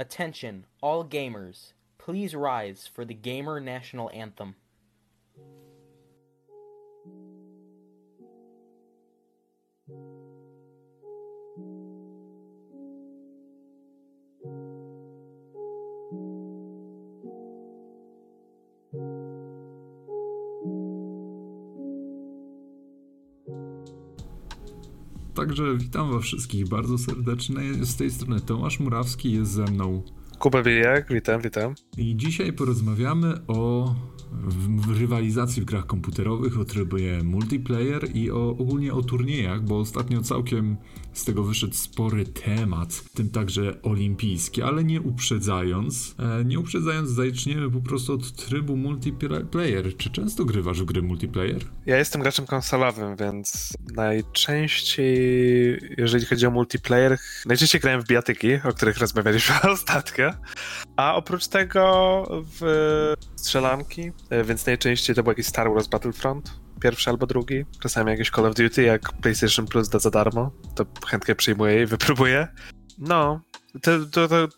Attention, all gamers. Please rise for the Gamer National Anthem. Także witam was wszystkich bardzo serdecznie. Z tej strony Tomasz Murawski, jest ze mną Kuba Biejak, witam. I dzisiaj porozmawiamy o rywalizacji w grach komputerowych, o trybie multiplayer i ogólnie o turniejach, bo ostatnio całkiem z tego wyszedł spory temat, w tym także olimpijski, ale nie uprzedzając, zaczniemy po prostu od trybu multiplayer. Czy często grywasz w gry multiplayer? Ja jestem graczem konsolowym, więc najczęściej, jeżeli chodzi o multiplayer, najczęściej grałem w bijatyki, o których rozmawialiśmy ostatnio, a oprócz tego w strzelanki, więc najczęściej to był jakiś Star Wars Battlefront, pierwszy albo drugi, czasami jakieś Call of Duty, jak PlayStation Plus da za darmo, to chętnie przyjmuję i wypróbuję. No,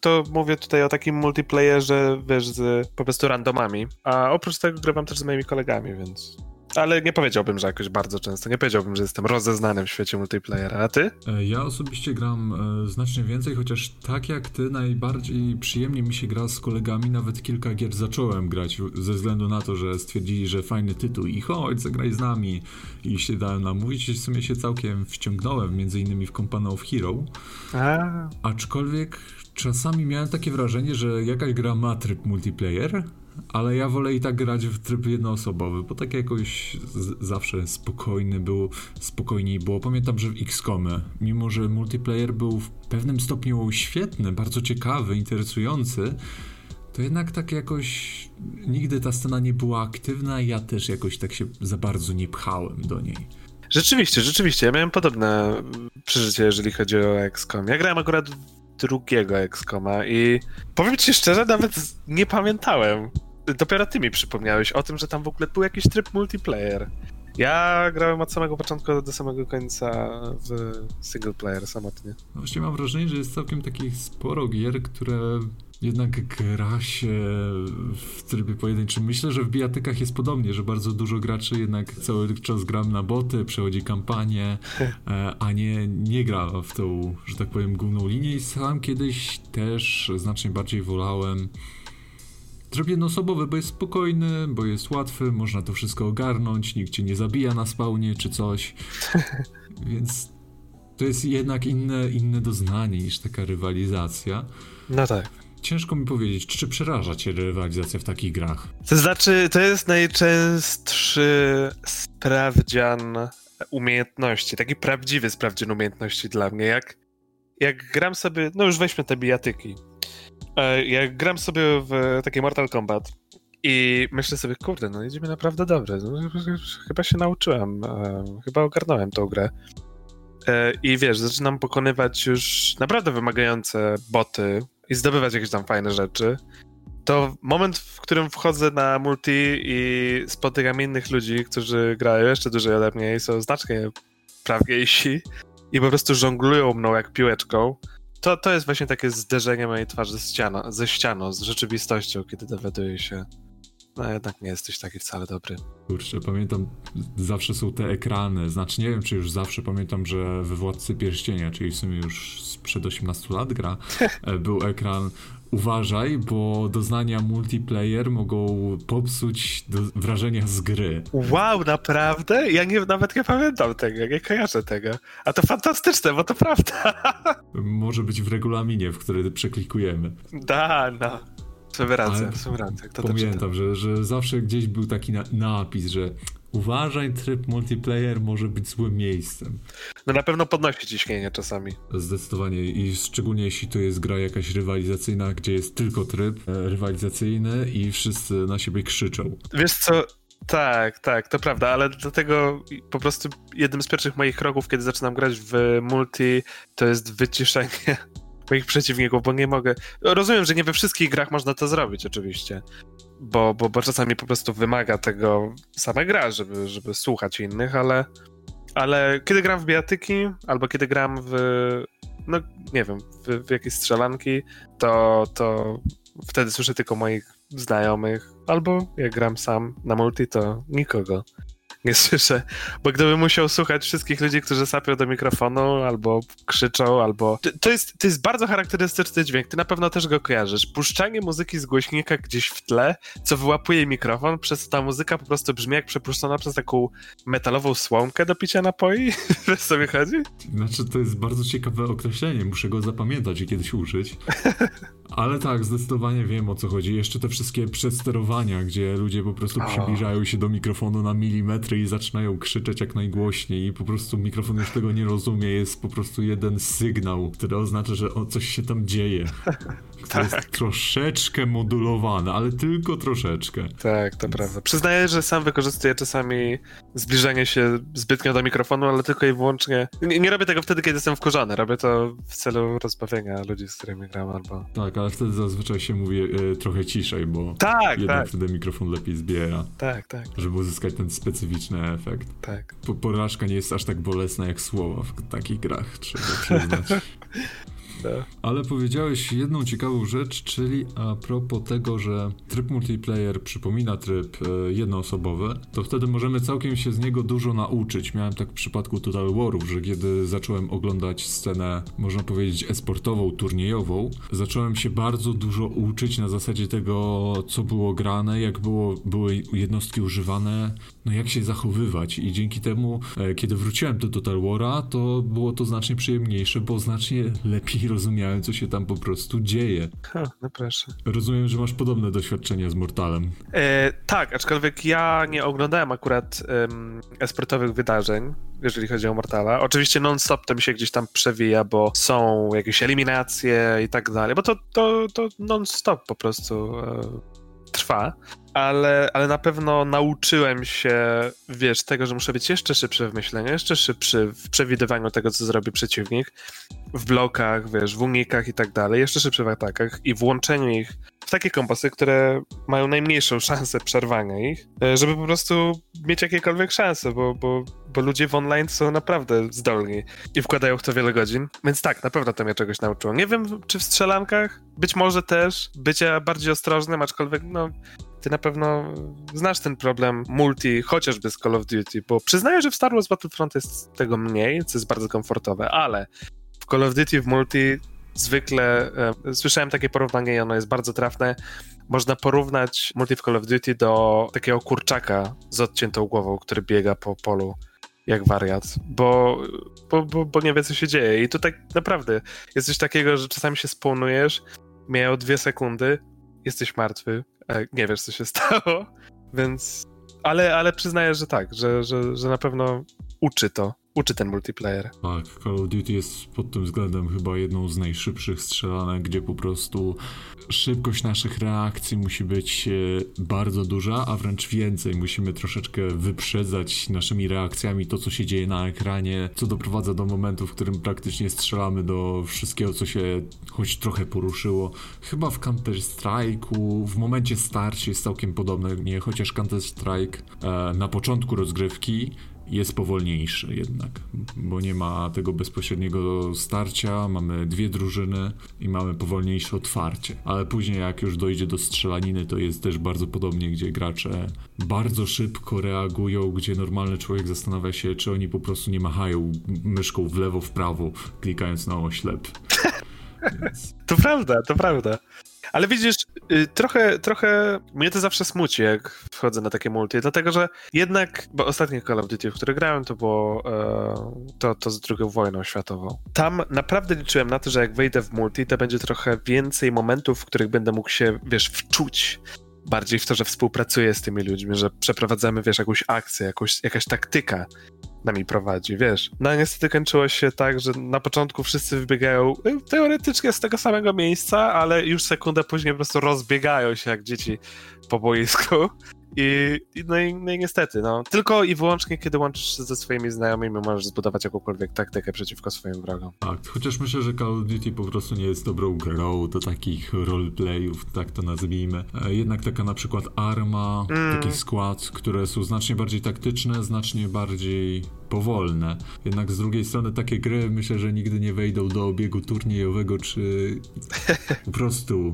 to mówię tutaj o takim multiplayerze, wiesz, z po prostu randomami, a oprócz tego grywam też z moimi kolegami, więc... Ale nie powiedziałbym, że jakoś bardzo często, nie powiedziałbym, że jestem rozeznanym w świecie multiplayera, a ty? Ja osobiście gram znacznie więcej, chociaż tak jak ty, najbardziej przyjemnie mi się gra z kolegami, nawet kilka gier zacząłem grać ze względu na to, że stwierdzili, że fajny tytuł i chodź, zagraj z nami, i się dałem namówić i w sumie się całkiem wciągnąłem, między innymi w Company of Heroes, aczkolwiek czasami miałem takie wrażenie, że jakaś gra ma tryb multiplayer, ale ja wolę i tak grać w tryb jednoosobowy, bo tak jakoś zawsze spokojniej było. Pamiętam, że w XCOMie, mimo że multiplayer był w pewnym stopniu świetny, bardzo ciekawy, interesujący, to jednak tak jakoś nigdy ta scena nie była aktywna i ja też jakoś tak się za bardzo nie pchałem do niej. Rzeczywiście, ja miałem podobne przeżycie, jeżeli chodzi o XCOM. Ja grałem akurat drugiego XCOMa i powiem ci szczerze, nawet nie pamiętałem. Dopiero ty mi przypomniałeś o tym, że tam w ogóle był jakiś tryb multiplayer. Ja grałem od samego początku do samego końca w single player samotnie. No właśnie mam wrażenie, że jest całkiem takich sporo gier, które jednak gra się w trybie pojedynczym. Myślę, że w bijatykach jest podobnie, że bardzo dużo graczy jednak cały czas gram na boty, przechodzi kampanię, a nie gra w tą, że tak powiem, główną linię. I sam kiedyś też znacznie bardziej wolałem tryb jednoosobowy, bo jest spokojny, bo jest łatwy, można to wszystko ogarnąć, nikt cię nie zabija na spawnie czy coś, więc to jest jednak inne doznanie niż taka rywalizacja. No tak. Ciężko mi powiedzieć, czy przeraża cię rywalizacja w takich grach? To znaczy, to jest najczęstszy sprawdzian umiejętności, taki prawdziwy sprawdzian umiejętności dla mnie. Jak gram sobie, no już weźmy te bijatyki, jak gram sobie w takie Mortal Kombat i myślę sobie, kurde, no idziemy naprawdę dobrze, no, chyba się nauczyłem, chyba ogarnąłem tą grę. I wiesz, zaczynam pokonywać już naprawdę wymagające boty i zdobywać jakieś tam fajne rzeczy, to moment, w którym wchodzę na multi i spotykam innych ludzi, którzy grają jeszcze dłużej ode mnie i są znacznie prawniejsi i po prostu żonglują mną jak piłeczką, to jest właśnie takie zderzenie mojej twarzy ze ścianą, z rzeczywistością, kiedy dowiaduję się, no jednak nie jesteś taki wcale dobry. Kurczę, pamiętam, zawsze są te ekrany, znaczy nie wiem, czy już zawsze, pamiętam, że we Władcy Pierścienia, czyli w sumie już sprzed 18 lat gra, był ekran uważaj, bo doznania multiplayer mogą popsuć wrażenia z gry. Wow, naprawdę? Ja nawet nie pamiętam tego, nie kojarzę tego. A to fantastyczne, bo to prawda. Może być w regulaminie, w który przeklikujemy. Da, no. Sobie radzę. Pamiętam, że zawsze gdzieś był taki napis, że uważaj, tryb multiplayer może być złym miejscem. No na pewno podnosi ciśnienie czasami. Zdecydowanie i szczególnie jeśli to jest gra jakaś rywalizacyjna, gdzie jest tylko tryb rywalizacyjny i wszyscy na siebie krzyczą. Wiesz co, tak, to prawda, ale dlatego po prostu jednym z pierwszych moich kroków, kiedy zaczynam grać w multi, to jest wyciszenie moich przeciwników, bo nie mogę... Rozumiem, że nie we wszystkich grach można to zrobić oczywiście, bo czasami po prostu wymaga tego sama gra, żeby słuchać innych, ale kiedy gram w bijatyki, albo kiedy gram w no nie wiem, w jakieś strzelanki, to wtedy słyszę tylko moich znajomych, albo jak gram sam na multi, to nikogo nie słyszę, bo gdybym musiał słuchać wszystkich ludzi, którzy sapią do mikrofonu albo krzyczą, albo... To jest bardzo charakterystyczny dźwięk, ty na pewno też go kojarzysz. Puszczanie muzyki z głośnika gdzieś w tle, co wyłapuje mikrofon, przez co ta muzyka po prostu brzmi jak przepuszczona przez taką metalową słomkę do picia napoi. Wiesz, co mi chodzi? Znaczy, to jest bardzo ciekawe określenie, muszę go zapamiętać i kiedyś użyć. Ale tak, zdecydowanie wiem, o co chodzi. Jeszcze te wszystkie przesterowania, gdzie ludzie po prostu przybliżają się do mikrofonu na milimetry i zaczynają krzyczeć jak najgłośniej i po prostu mikrofon już tego nie rozumie. Jest po prostu jeden sygnał, który oznacza, że coś się tam dzieje. To jest troszeczkę modulowane, ale tylko troszeczkę. Tak, to prawda. Przyznaję, że sam wykorzystuję czasami zbliżanie się zbytnio do mikrofonu, ale tylko i wyłącznie... Nie robię tego wtedy, kiedy jestem wkurzany. Robię to w celu rozbawienia ludzi, z którymi gram albo... Tak, ale wtedy zazwyczaj się mówi trochę ciszej, bo jednak wtedy mikrofon lepiej zbiera. Tak. Żeby uzyskać ten specyficzny efekt. Tak. Porażka nie jest aż tak bolesna jak słowa w takich grach, trzeba przyznać. No. Ale powiedziałeś jedną ciekawą rzecz, czyli a propos tego, że tryb multiplayer przypomina tryb jednoosobowy, to wtedy możemy całkiem się z niego dużo nauczyć. Miałem tak w przypadku Total Warów, że kiedy zacząłem oglądać scenę, można powiedzieć, e-sportową, turniejową, zacząłem się bardzo dużo uczyć na zasadzie tego, co było grane, jak były jednostki używane, no jak się zachowywać. I dzięki temu, kiedy wróciłem do Total Wara, to było to znacznie przyjemniejsze, bo znacznie lepiej rozumiałem, co się tam po prostu dzieje. No proszę. Rozumiem, że masz podobne doświadczenia z Mortalem. Tak, aczkolwiek ja nie oglądałem akurat e-sportowych wydarzeń, jeżeli chodzi o Mortala. Oczywiście non-stop to mi się gdzieś tam przewija, bo są jakieś eliminacje i tak dalej, bo to non-stop po prostu trwa. Ale na pewno nauczyłem się, wiesz, tego, że muszę być jeszcze szybszy w myśleniu, jeszcze szybszy w przewidywaniu tego, co zrobi przeciwnik, w blokach, wiesz, w unikach i tak dalej, jeszcze szybszy w atakach i włączeniu ich w takie kombosy, które mają najmniejszą szansę przerwania ich, żeby po prostu mieć jakiekolwiek szanse, bo ludzie w online są naprawdę zdolni i wkładają w to wiele godzin, więc tak, na pewno to mnie czegoś nauczyło. Nie wiem, czy w strzelankach, być może też, bycia bardziej ostrożnym, aczkolwiek, no... Ty na pewno znasz ten problem multi, chociażby z Call of Duty, bo przyznaję, że w Star Wars Battlefront jest tego mniej, co jest bardzo komfortowe, ale w Call of Duty w multi zwykle słyszałem takie porównanie i ono jest bardzo trafne. Można porównać multi w Call of Duty do takiego kurczaka z odciętą głową, który biega po polu jak wariat, bo nie wie, co się dzieje. I tu tak naprawdę jest coś takiego, że czasami się spawnujesz, mijają 2 sekundy, jesteś martwy, nie wiesz, co się stało, więc... Ale przyznaję, że tak, że na pewno uczy to. Uczy ten multiplayer. Tak, Call of Duty jest pod tym względem chyba jedną z najszybszych strzelanek, gdzie po prostu szybkość naszych reakcji musi być bardzo duża, a wręcz więcej. Musimy troszeczkę wyprzedzać naszymi reakcjami to, co się dzieje na ekranie, co doprowadza do momentu, w którym praktycznie strzelamy do wszystkiego, co się choć trochę poruszyło. Chyba w Counter Strike'u w momencie starcia jest całkiem podobne, nie? Chociaż Counter Strike na początku rozgrywki jest powolniejszy jednak, bo nie ma tego bezpośredniego starcia, mamy 2 drużyny i mamy powolniejsze otwarcie, ale później jak już dojdzie do strzelaniny, to jest też bardzo podobnie, gdzie gracze bardzo szybko reagują, gdzie normalny człowiek zastanawia się, czy oni po prostu nie machają myszką w lewo, w prawo, klikając na oślep. Więc... To prawda. Ale widzisz, trochę mnie to zawsze smuci, jak wchodzę na takie multi, dlatego że jednak, bo ostatnie Call of Duty, w które grałem, to było to z II wojną światową. Tam naprawdę liczyłem na to, że jak wejdę w multi, to będzie trochę więcej momentów, w których będę mógł się, wiesz, wczuć bardziej w to, że współpracuję z tymi ludźmi, że przeprowadzamy, wiesz, jakąś akcję, jakaś taktyka nami prowadzi, wiesz. No niestety kończyło się tak, że na początku wszyscy wybiegają teoretycznie z tego samego miejsca, ale już sekundę później po prostu rozbiegają się jak dzieci po boisku. I niestety, no. Tylko i wyłącznie, kiedy łączysz się ze swoimi znajomymi, możesz zbudować jakąkolwiek taktykę przeciwko swoim wrogom. Tak, chociaż myślę, że Call of Duty po prostu nie jest dobrą grą do takich roleplayów, tak to nazwijmy. Jednak taka na przykład Arma, taki skład, które są znacznie bardziej taktyczne, znacznie bardziej powolne. Jednak z drugiej strony takie gry myślę, że nigdy nie wejdą do obiegu turniejowego czy po prostu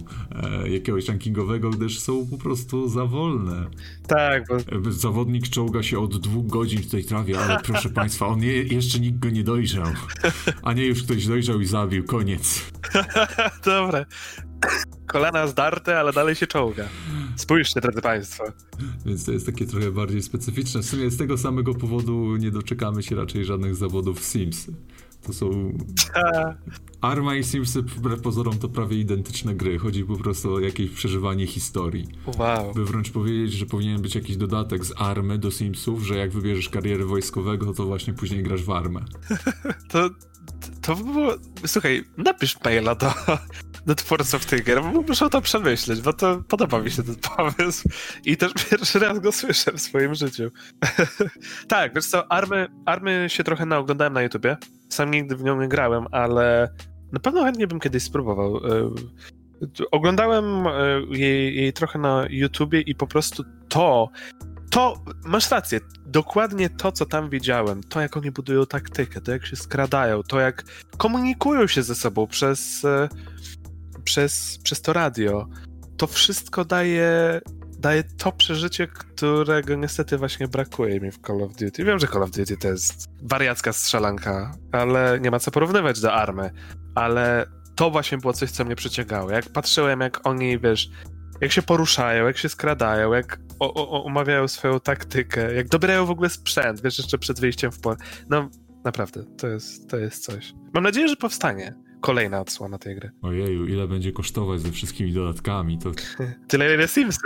jakiegoś rankingowego, gdyż są po prostu za wolne. Tak. Bo... Zawodnik czołga się od 2 godzin w tej trawie, ale proszę państwa, on jeszcze nikt go nie dojrzał. A nie, już ktoś dojrzał i zabił. Koniec. Dobra. Kolana zdarte, ale dalej się czołga. Spójrzcie, drodzy państwo. Więc to jest takie trochę bardziej specyficzne. W sumie z tego samego powodu nie doczekamy się raczej żadnych zawodów Sims. To są... Arma i Simsy wbrew pozorom to prawie identyczne gry. Chodzi po prostu o jakieś przeżywanie historii. Wow. By wręcz powiedzieć, że powinien być jakiś dodatek z Army do Simsów, że jak wybierzesz karierę wojskowego, to właśnie później grasz w Armę. To by było... Słuchaj, napisz maila do twórców tych gier, bo muszę to przemyśleć, bo to podoba mi się ten pomysł i też pierwszy raz go słyszę w swoim życiu. Tak, wiesz co, Army się trochę naoglądałem na YouTubie, sam nigdy w nią nie grałem, ale na pewno chętnie bym kiedyś spróbował. Oglądałem jej trochę na YouTubie i po prostu to, masz rację, dokładnie to, co tam widziałem, to jak oni budują taktykę, to jak się skradają, to jak komunikują się ze sobą przez to radio. To wszystko daje to przeżycie, którego niestety właśnie brakuje mi w Call of Duty. Wiem, że Call of Duty to jest wariacka strzelanka, ale nie ma co porównywać do Army. Ale to właśnie było coś, co mnie przyciągało. Jak patrzyłem, jak oni, wiesz, jak się poruszają, jak się skradają, jak omawiają swoją taktykę, jak dobierają w ogóle sprzęt, wiesz, jeszcze przed wyjściem w pole. No, naprawdę, to jest coś. Mam nadzieję, że powstanie kolejna odsłona tej gry. Ojeju, ile będzie kosztować ze wszystkimi dodatkami? To... Tyle, ile Simsy.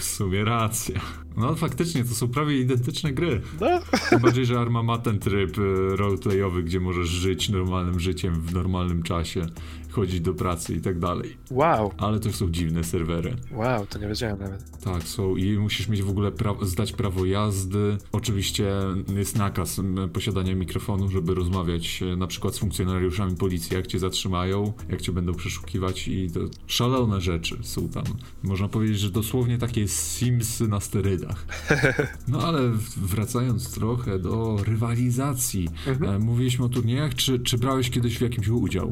W sumie racja. No faktycznie, to są prawie identyczne gry. No. Tym bardziej, że Arma ma ten tryb roleplayowy, gdzie możesz żyć normalnym życiem w normalnym czasie, chodzić do pracy i tak dalej. Wow. Ale to są dziwne serwery. Wow, to nie wiedziałem nawet. Tak, są i musisz mieć w ogóle zdać prawo jazdy. Oczywiście jest nakaz posiadania mikrofonu, żeby rozmawiać na przykład z funkcjonariuszami policji, jak cię zatrzymają, jak cię będą przeszukiwać i to szalone rzeczy są tam. Można powiedzieć, że dosłownie takie Simsy na sterydach. No ale wracając trochę do rywalizacji. Mówiliśmy o turniejach, czy brałeś kiedyś w jakimś udział?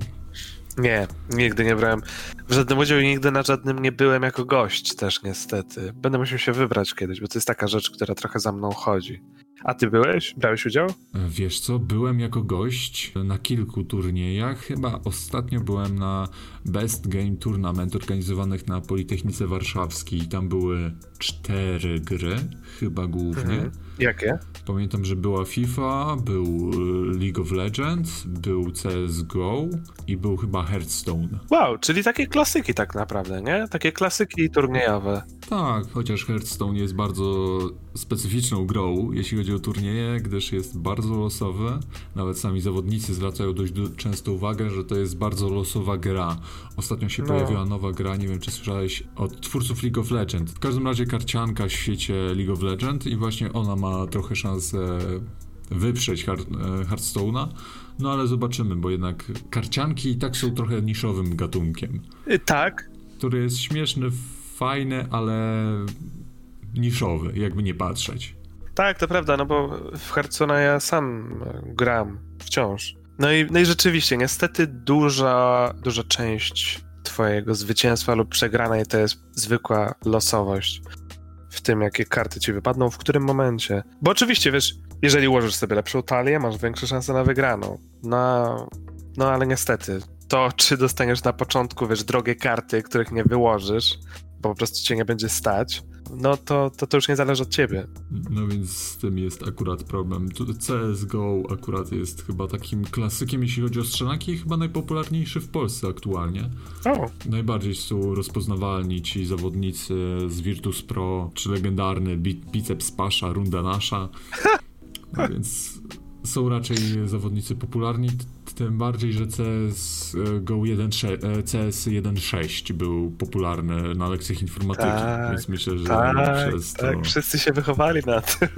Nie, nigdy nie brałem w żadnym udziału i nigdy na żadnym nie byłem jako gość też niestety. Będę musiał się wybrać kiedyś, bo to jest taka rzecz, która trochę za mną chodzi. A ty byłeś? Brałeś udział? Wiesz co, byłem jako gość na kilku turniejach. Chyba ostatnio byłem na Best Game Tournament organizowanych na Politechnice Warszawskiej. Tam były 4 gry, chyba głównie. Jakie? Pamiętam, że była FIFA, był League of Legends, był CSGO i był chyba Hearthstone. Wow, czyli takie klasyki tak naprawdę, nie? Takie klasyki turniejowe. Tak, chociaż Hearthstone jest bardzo specyficzną grą, jeśli chodzi o turnieje, gdyż jest bardzo losowe. Nawet sami zawodnicy zwracają dość często uwagę, że to jest bardzo losowa gra. Ostatnio się pojawiła nowa gra, nie wiem czy słyszałeś, od twórców League of Legends. W każdym razie karcianka w świecie League of Legends i właśnie ona ma trochę szansę wyprzeć Hearthstone'a. No ale zobaczymy, bo jednak karcianki i tak są trochę niszowym gatunkiem. Tak. Który jest śmieszny, fajny, ale niszowy, jakby nie patrzeć. Tak, to prawda, no bo w Hearthstone'a ja sam gram wciąż. No i rzeczywiście, niestety duża część twojego zwycięstwa lub przegranej to jest zwykła losowość w tym, jakie karty ci wypadną, w którym momencie. Bo oczywiście, wiesz, jeżeli ułożysz sobie lepszą talię, masz większe szanse na wygraną. No ale niestety, to czy dostaniesz na początku, wiesz, drogie karty, których nie wyłożysz, bo po prostu cię nie będzie stać, no to już nie zależy od ciebie. No więc z tym jest akurat problem. CSGO akurat jest chyba takim klasykiem, jeśli chodzi o strzelanki, chyba najpopularniejszy w Polsce aktualnie. Najbardziej są rozpoznawalni ci zawodnicy z Virtus Pro, czy legendarny Biceps Pasza, Runda Nasza. No więc są raczej zawodnicy popularni, tym bardziej, że CS 1.6 był popularny na lekcjach informatyki, więc myślę, że przez to... Tak, wszyscy się wychowali na tym.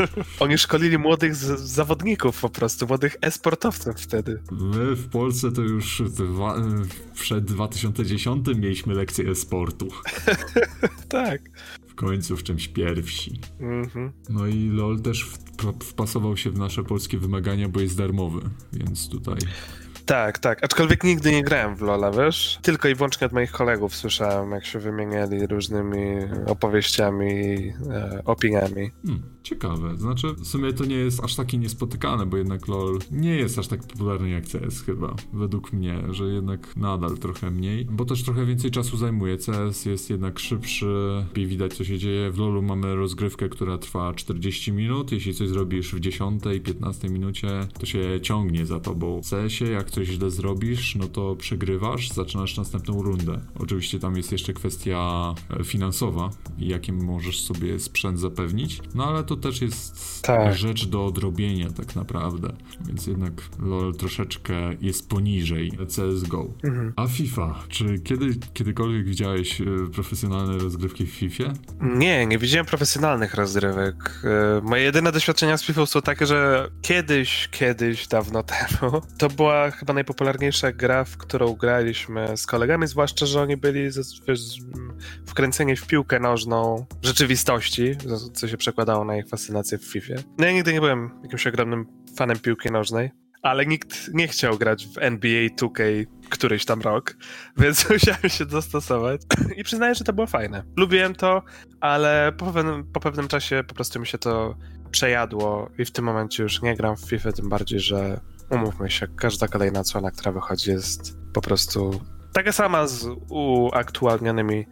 Oni szkolili młodych zawodników po prostu, młodych e-sportowców wtedy. My w Polsce to już przed 2010 mieliśmy lekcje e-sportu. Tak. W końcu w czymś pierwsi. No i LOL też wpasował się w nasze polskie wymagania, bo jest darmowy, więc tutaj... Tak, tak, aczkolwiek nigdy nie grałem w LoL'a, wiesz? Tylko i wyłącznie od moich kolegów słyszałem, jak się wymieniali różnymi opowieściami i opiniami. Ciekawe, znaczy w sumie to nie jest aż takie niespotykane, bo jednak LoL nie jest aż tak popularny jak CS chyba, według mnie, że jednak nadal trochę mniej, bo też trochę więcej czasu zajmuje, CS jest jednak szybszy, lepiej widać co się dzieje, w LoL'u mamy rozgrywkę, która trwa 40 minut, jeśli coś zrobisz w 10, 15 minucie, to się ciągnie za tobą. W CS-ie jak coś źle zrobisz, no to przegrywasz, zaczynasz następną rundę. Oczywiście tam jest jeszcze kwestia finansowa i jakie możesz sobie sprzęt zapewnić, no ale to też jest tak. Rzecz do odrobienia tak naprawdę, więc jednak LoL troszeczkę jest poniżej CSGO. Mhm. A FIFA, czy kiedykolwiek widziałeś profesjonalne rozgrywki w FIFA? Nie, nie widziałem profesjonalnych rozgrywek. Moje jedyne doświadczenia z FIFA są takie, że kiedyś, dawno temu, to była chyba najpopularniejsza gra, w którą graliśmy z kolegami, zwłaszcza, że oni byli wkręceni w piłkę nożną rzeczywistości, co się przekładało na ich fascynację w FIFA. No ja nigdy nie byłem jakimś ogromnym fanem piłki nożnej, ale nikt nie chciał grać w NBA 2K któryś tam rok, więc musiałem się dostosować i przyznaję, że to było fajne. Lubiłem to, ale po pewnym czasie po prostu mi się to przejadło i w tym momencie już nie gram w FIFA, tym bardziej, że umówmy się, każda kolejna odsłona, która wychodzi, jest po prostu taka sama z uaktualnionymi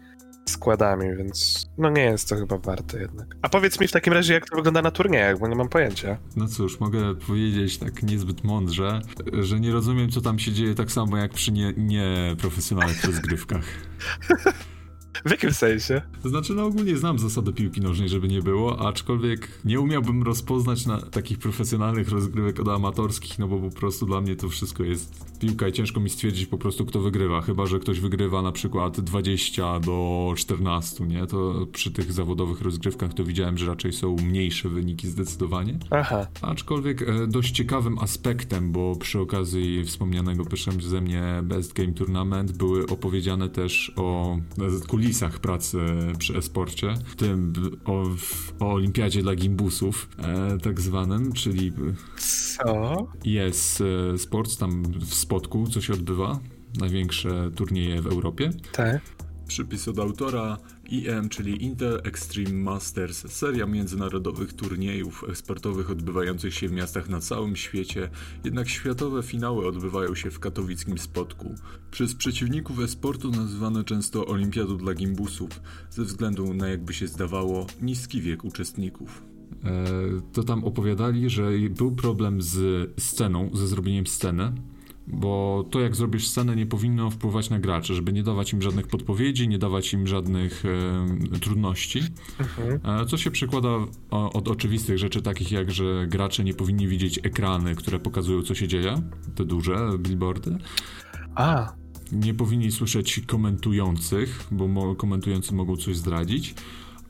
składami, więc no nie jest to chyba warte jednak. A powiedz mi w takim razie, jak to wygląda na turniejach, bo nie mam pojęcia. No cóż, mogę powiedzieć tak niezbyt mądrze, że nie rozumiem, co tam się dzieje tak samo jak przy nieprofesjonalnych rozgrywkach. W jakim sensie? Znaczy, no ogólnie znam zasady piłki nożnej, żeby nie było, aczkolwiek nie umiałbym rozpoznać na takich profesjonalnych rozgrywek od amatorskich, no bo po prostu dla mnie to wszystko jest piłka i ciężko mi stwierdzić po prostu, kto wygrywa, chyba że ktoś wygrywa na przykład 20 do 14, nie? To przy tych zawodowych rozgrywkach to widziałem, że raczej są mniejsze wyniki zdecydowanie. Aha. Aczkolwiek dość ciekawym aspektem, bo przy okazji wspomnianego przeze mnie Best Game Tournament były opowiedziane też o kulisach pracy przy e-sporcie, w tym o olimpiadzie dla gimbusów, tak zwanym, czyli... Co? Jest sport tam w Spodku, co się odbywa, największe turnieje w Europie. Tak. Przypis od autora IM, czyli Intel Extreme Masters, seria międzynarodowych turniejów e-sportowych odbywających się w miastach na całym świecie, jednak światowe finały odbywają się w katowickim Spodku. Przez przeciwników e-sportu nazywano często olimpiadą dla gimbusów, ze względu na, jakby się zdawało, niski wiek uczestników. To tam opowiadali, że był problem z sceną, ze zrobieniem sceny, bo to jak zrobisz scenę nie powinno wpływać na graczy, żeby nie dawać im żadnych podpowiedzi, nie dawać im żadnych trudności, co się przekłada od oczywistych rzeczy takich jak, że gracze nie powinni widzieć ekrany, które pokazują co się dzieje, te duże billboardy. Nie powinni słyszeć komentujących, bo komentujący mogą coś zdradzić.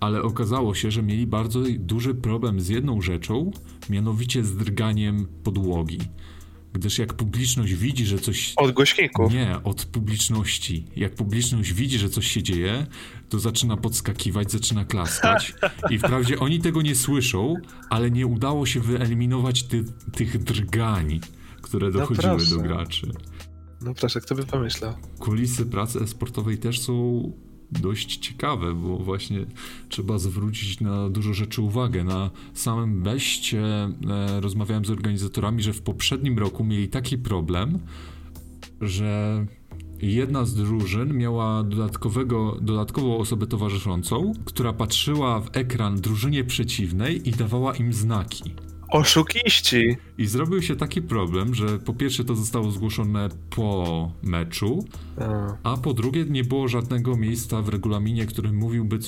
Ale okazało się, że mieli bardzo duży problem z jedną rzeczą, mianowicie z drganiem podłogi. Gdyż jak publiczność widzi, że coś... Od głośników? Nie, od publiczności. Jak publiczność widzi, że coś się dzieje, to zaczyna podskakiwać, zaczyna klaskać. I wprawdzie oni tego nie słyszą, ale nie udało się wyeliminować tych drgań, które dochodziły do graczy. No proszę, kto by pomyślał? Kulisy pracy e-sportowej też są dość ciekawe, bo właśnie trzeba zwrócić na dużo rzeczy uwagę. Na samym beście rozmawiałem z organizatorami, że w poprzednim roku mieli taki problem, że jedna z drużyn miała dodatkową osobę towarzyszącą, która patrzyła w ekran drużynie przeciwnej i dawała im znaki. Oszukiści! I zrobił się taki problem, że po pierwsze to zostało zgłoszone po meczu, a po drugie nie było żadnego miejsca w regulaminie, który mówiłby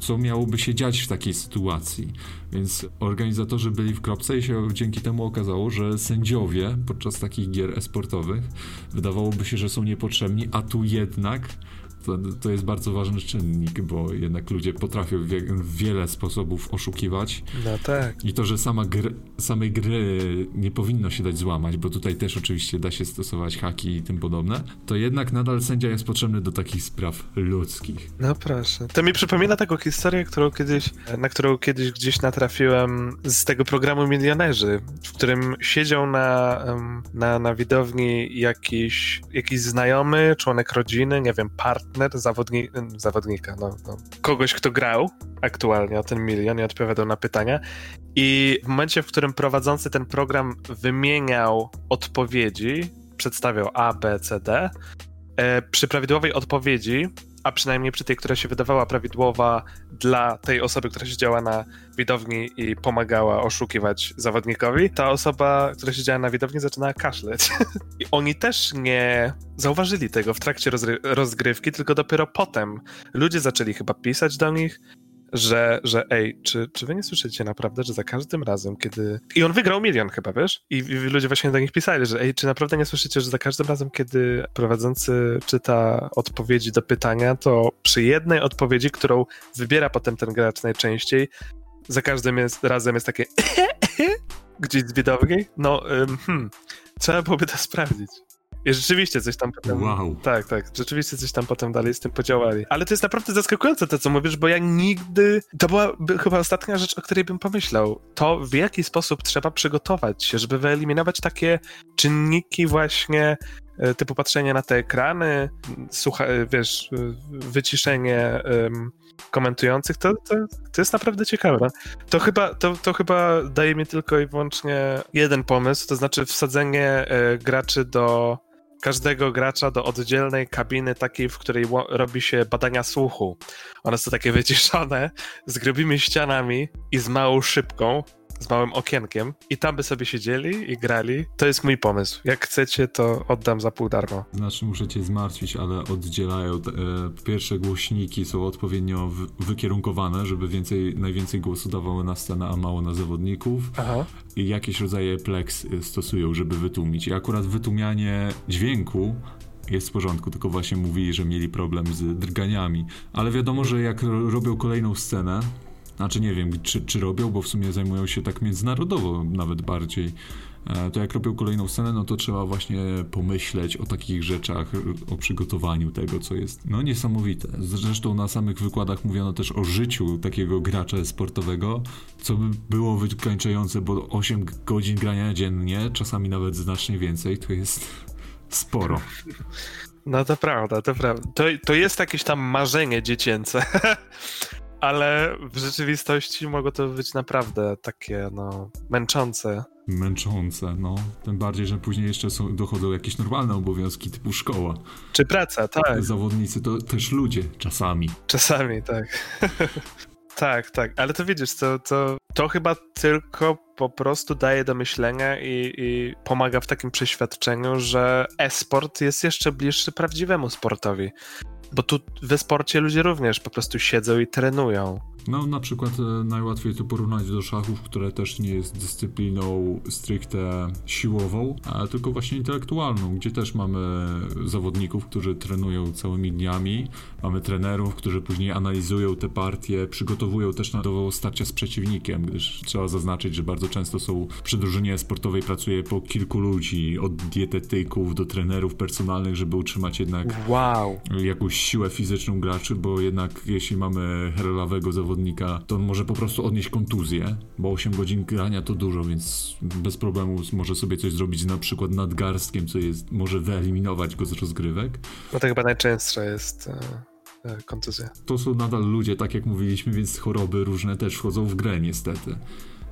co miałoby się dziać w takiej sytuacji. Więc organizatorzy byli w kropce i się dzięki temu okazało, że sędziowie podczas takich gier e-sportowych wydawałoby się, że są niepotrzebni, a tu jednak to jest bardzo ważny czynnik, bo jednak ludzie potrafią w wiele sposobów oszukiwać. No tak. I to, że samej gry nie powinno się dać złamać, bo tutaj też oczywiście da się stosować haki i tym podobne, to jednak nadal sędzia jest potrzebny do takich spraw ludzkich. No proszę. To mi przypomina taką historię, na którą kiedyś gdzieś natrafiłem z tego programu Milionerzy, w którym siedział na widowni jakiś znajomy, członek rodziny, nie wiem, partner zawodnika, no. Kogoś, kto grał aktualnie o ten milion i odpowiadał na pytania. I w momencie, w którym prowadzący ten program wymieniał odpowiedzi, przedstawiał A, B, C, D, przy prawidłowej odpowiedzi, a przynajmniej przy tej, która się wydawała prawidłowa dla tej osoby, która siedziała na widowni i pomagała oszukiwać zawodnikowi, ta osoba, która siedziała na widowni, zaczynała kaszleć. I oni też nie zauważyli tego w trakcie rozgrywki, tylko dopiero potem ludzie zaczęli chyba pisać do nich, że ej, czy wy nie słyszycie naprawdę, że za każdym razem, kiedy... I on wygrał milion chyba, wiesz? I ludzie właśnie do nich pisali, że ej, czy naprawdę nie słyszycie, że za każdym razem, kiedy prowadzący czyta odpowiedzi do pytania, to przy jednej odpowiedzi, którą wybiera potem ten gracz najczęściej, za każdym razem jest takie gdzieś z widowni? Trzeba byłoby to sprawdzić. I rzeczywiście coś tam potem... Wow. Tak, rzeczywiście coś tam potem dalej z tym podziałali. Ale to jest naprawdę zaskakujące to, co mówisz, bo ja nigdy... To była chyba ostatnia rzecz, o której bym pomyślał. To, w jaki sposób trzeba przygotować się, żeby wyeliminować takie czynniki właśnie typu patrzenie na te ekrany, wyciszenie komentujących, to jest naprawdę ciekawe. To chyba daje mi tylko i wyłącznie jeden pomysł, to znaczy wsadzenie graczy do... każdego gracza do oddzielnej kabiny takiej, w której robi się badania słuchu. One są takie wyciszone, z grubymi ścianami i z małą szybką, z małym okienkiem i tam by sobie siedzieli i grali. To jest mój pomysł. Jak chcecie, to oddam za pół darmo. Znaczy muszę cię zmartwić, ale oddzielają. Pierwsze głośniki są odpowiednio wykierunkowane, żeby najwięcej głosu dawały na scenę, a mało na zawodników. Aha. I jakieś rodzaje pleks stosują, żeby wytłumić. I akurat wytłumianie dźwięku jest w porządku, tylko właśnie mówili, że mieli problem z drganiami. Ale wiadomo, że jak robią kolejną scenę, znaczy nie wiem, czy robią, bo w sumie zajmują się tak międzynarodowo nawet bardziej. To jak robią kolejną scenę, no to trzeba właśnie pomyśleć o takich rzeczach, o przygotowaniu tego, co jest no niesamowite. Zresztą na samych wykładach mówiono też o życiu takiego gracza sportowego, co by było wykańczające, bo 8 godzin grania dziennie, czasami nawet znacznie więcej, to jest sporo. No to prawda, to prawda. To jest jakieś tam marzenie dziecięce. Ale w rzeczywistości mogło to być naprawdę takie, męczące. Tym bardziej, że później jeszcze dochodzą jakieś normalne obowiązki typu szkoła. Czy praca, tak. Zawodnicy to też ludzie, czasami. Czasami, tak. Tak, ale to widzisz, to chyba tylko po prostu daje do myślenia i pomaga w takim przeświadczeniu, że e-sport jest jeszcze bliższy prawdziwemu sportowi. Bo tu we sporcie ludzie również po prostu siedzą i trenują. No na przykład najłatwiej to porównać do szachów, które też nie jest dyscypliną stricte siłową, ale tylko właśnie intelektualną, gdzie też mamy zawodników, którzy trenują całymi dniami, mamy trenerów, którzy później analizują te partie, przygotowują też do starcia z przeciwnikiem, gdyż trzeba zaznaczyć, że bardzo często przy drużynie sportowej pracuje po kilku ludzi, od dietetyków do trenerów personalnych, żeby utrzymać jednak jakąś siłę fizyczną graczy, bo jednak jeśli mamy herlawego zawodnika, to on może po prostu odnieść kontuzję, bo 8 godzin grania to dużo, więc bez problemu może sobie coś zrobić na przykład nadgarstkiem, może wyeliminować go z rozgrywek. No to chyba najczęstsza jest kontuzja. To są nadal ludzie, tak jak mówiliśmy, więc choroby różne też wchodzą w grę niestety,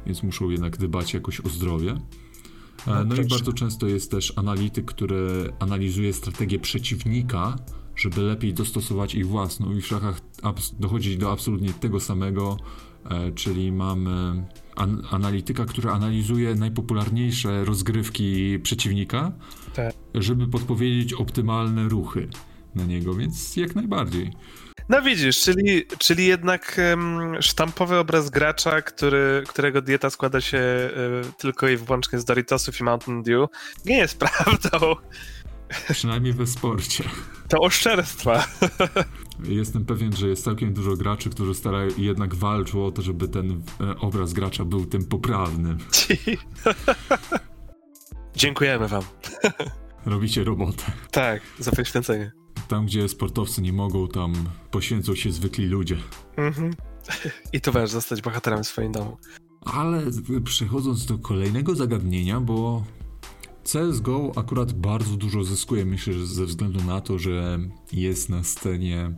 więc muszą jednak dbać jakoś o zdrowie. No i bardzo często jest też analityk, który analizuje strategię przeciwnika, żeby lepiej dostosować ich własną i w szachach dochodzi do absolutnie tego samego, czyli mamy analityka, który analizuje najpopularniejsze rozgrywki przeciwnika, żeby podpowiedzieć optymalne ruchy na niego, więc jak najbardziej. No widzisz, czyli jednak sztampowy obraz gracza, którego dieta składa się tylko i wyłącznie z Doritosów i Mountain Dew, nie jest prawdą. Przynajmniej we sporcie. To oszczerstwa. Jestem pewien, że jest całkiem dużo graczy, którzy starają i jednak walczą o to, żeby ten obraz gracza był tym poprawnym. Dziękujemy wam. Robicie robotę. Tak, za poświęcenie. Tam, gdzie sportowcy nie mogą, tam poświęcą się zwykli ludzie. Mhm. I to warto zostać bohaterem w swoim domu. Ale przechodząc do kolejnego zagadnienia, bo CSGO akurat bardzo dużo zyskuje, myślę, że ze względu na to, że jest na scenie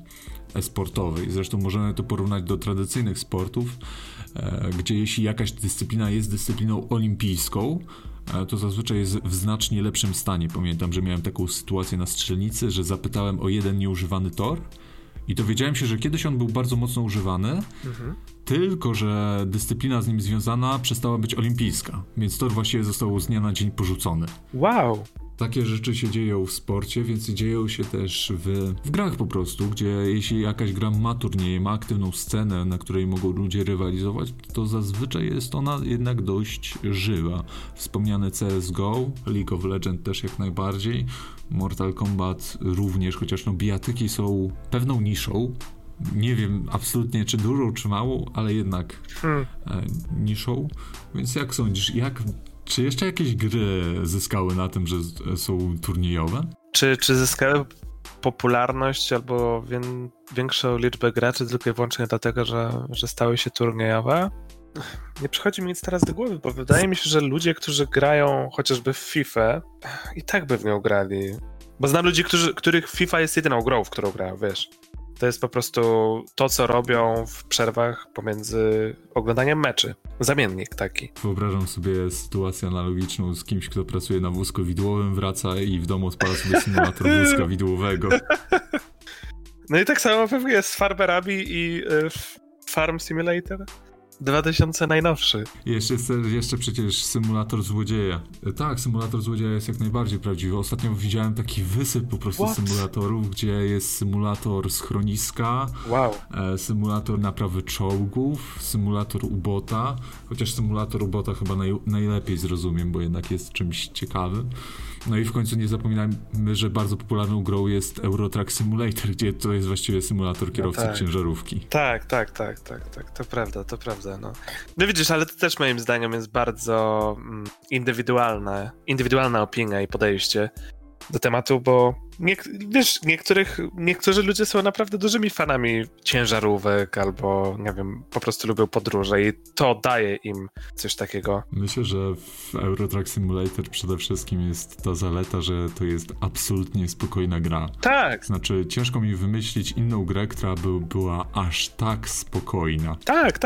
e-sportowej. Zresztą możemy to porównać do tradycyjnych sportów, gdzie jeśli jakaś dyscyplina jest dyscypliną olimpijską, to zazwyczaj jest w znacznie lepszym stanie. Pamiętam, że miałem taką sytuację na strzelnicy, że zapytałem o jeden nieużywany tor i dowiedziałem się, że kiedyś on był bardzo mocno używany, tylko że dyscyplina z nim związana przestała być olimpijska, więc tor właściwie został z dnia na dzień porzucony. Wow! Takie rzeczy się dzieją w sporcie, więc dzieją się też w grach po prostu, gdzie jeśli jakaś gra ma turnieje, ma aktywną scenę, na której mogą ludzie rywalizować, to zazwyczaj jest ona jednak dość żywa. Wspomniane CSGO, League of Legends też jak najbardziej, Mortal Kombat również, chociaż no bijatyki są pewną niszą. Nie wiem absolutnie czy dużą, czy małą, ale jednak niszą. Więc jak sądzisz, czy jeszcze jakieś gry zyskały na tym, że są turniejowe? Czy zyskały popularność albo większą liczbę graczy tylko i wyłącznie dlatego, że stały się turniejowe? Nie przychodzi mi nic teraz do głowy, bo wydaje mi się, że ludzie, którzy grają chociażby w FIFA, i tak by w nią grali. Bo znam ludzi, których FIFA jest jedyną grą, w którą grają, wiesz. To jest po prostu to, co robią w przerwach pomiędzy oglądaniem meczy. Zamiennik taki. Wyobrażam sobie sytuację analogiczną z kimś, kto pracuje na wózku widłowym, wraca i w domu odpala sobie symulator wózka widłowego. No i tak samo pewnie jest z Farmerami i Farm Simulator. 2000 najnowszy. Jeszcze przecież symulator złodzieja. Tak, symulator złodzieja jest jak najbardziej prawdziwy. Ostatnio widziałem taki wysyp po prostu symulatorów, gdzie jest symulator schroniska, symulator naprawy czołgów, symulator ubota, chociaż symulator ubota chyba najlepiej zrozumiem, bo jednak jest czymś ciekawym. No i w końcu nie zapominajmy, że bardzo popularną grą jest Euro Truck Simulator, gdzie to jest właściwie symulator kierowcy ciężarówki. Tak, to prawda. No widzisz, ale to też moim zdaniem jest bardzo indywidualna opinia i podejście do tematu, bo niektórzy ludzie są naprawdę dużymi fanami ciężarówek albo, nie wiem, po prostu lubią podróże i to daje im coś takiego. Myślę, że w Euro Truck Simulator przede wszystkim jest ta zaleta, że to jest absolutnie spokojna gra. Tak! Znaczy, ciężko mi wymyślić inną grę, która była aż tak spokojna. Tak,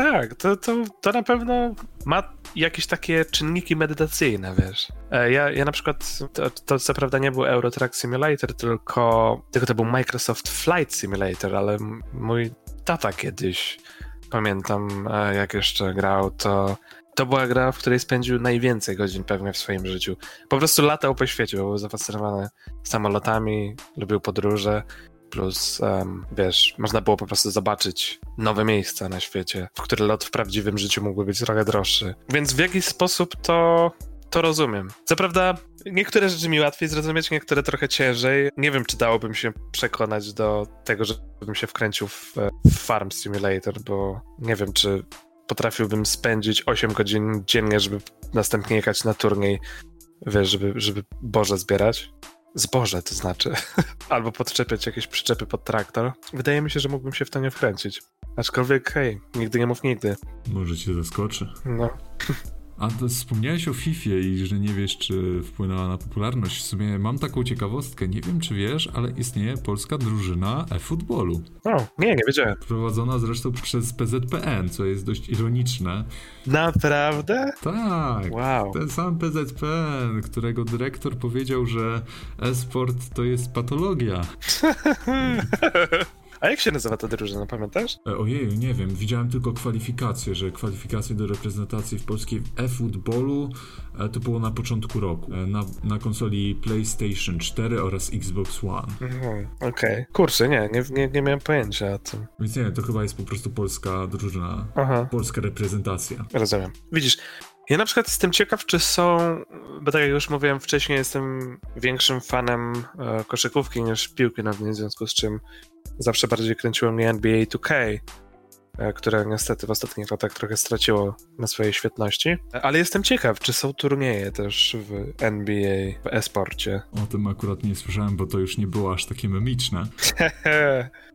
to na pewno ma jakieś takie czynniki medytacyjne, wiesz. Ja na przykład, to co prawda nie był Euro Truck Simulator, tylko to był Microsoft Flight Simulator, ale mój tata kiedyś, pamiętam jak jeszcze grał, to była gra, w której spędził najwięcej godzin pewnie w swoim życiu. Po prostu latał po świecie, bo był zafascynowany samolotami, lubił podróże, plus wiesz, można było po prostu zobaczyć nowe miejsca na świecie, w które lot w prawdziwym życiu mógłby być trochę droższy. Więc w jakiś sposób to rozumiem. Co prawda niektóre rzeczy mi łatwiej zrozumieć, niektóre trochę ciężej. Nie wiem, czy dałoby mi się przekonać do tego, żebym się wkręcił w Farm Simulator, bo nie wiem, czy potrafiłbym spędzić 8 godzin dziennie, żeby następnie jechać na turniej, wiesz, żeby boże zbierać. Zboże to znaczy. Albo podczepiać jakieś przyczepy pod traktor. Wydaje mi się, że mógłbym się w to nie wkręcić. Aczkolwiek hej, nigdy nie mów nigdy. Może cię zaskoczy. No. A to wspomniałeś o Fifie i że nie wiesz, czy wpłynęła na popularność. W sumie mam taką ciekawostkę, nie wiem czy wiesz, ale istnieje polska drużyna e-futbolu. O, nie wiedziałem. Prowadzona zresztą przez PZPN, co jest dość ironiczne. Naprawdę? Tak. Wow. Ten sam PZPN, którego dyrektor powiedział, że e-sport to jest patologia. A jak się nazywa ta drużyna, pamiętasz? Ojeju, nie wiem, widziałem tylko kwalifikacje, że kwalifikacje do reprezentacji w polskiej e-futbolu to było na początku roku, na konsoli PlayStation 4 oraz Xbox One. Okej. Kurczę, nie miałem pojęcia o tym. Więc nie, to chyba jest po prostu polska drużyna, polska reprezentacja. Rozumiem. Widzisz, Ja na przykład jestem ciekaw, czy są, bo tak jak już mówiłem wcześniej, jestem większym fanem koszykówki niż piłki nożnej, w związku z czym zawsze bardziej kręciło mnie NBA 2K, które niestety w ostatnich latach trochę straciło na swojej świetności. Ale jestem ciekaw, czy są turnieje też w NBA, w e-sporcie. O tym akurat nie słyszałem, bo to już nie było aż takie memiczne.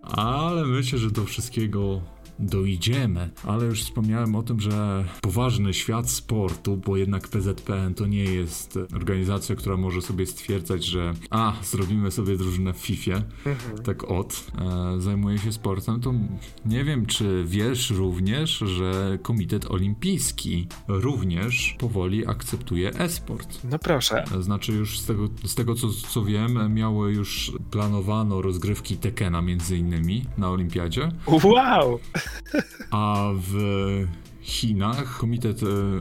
Ale myślę, że do wszystkiego dojdziemy. Ale już wspomniałem o tym, że poważny świat sportu, bo jednak PZPN to nie jest organizacja, która może sobie stwierdzać, że zrobimy sobie drużynę w Fifie, tak zajmuje się sportem, to nie wiem, czy wiesz również, że Komitet Olimpijski również powoli akceptuje e-sport. No proszę. Znaczy już z tego co wiem, miały już planowano rozgrywki Tekena między innymi na olimpiadzie. Wow! A w Chinach Komitet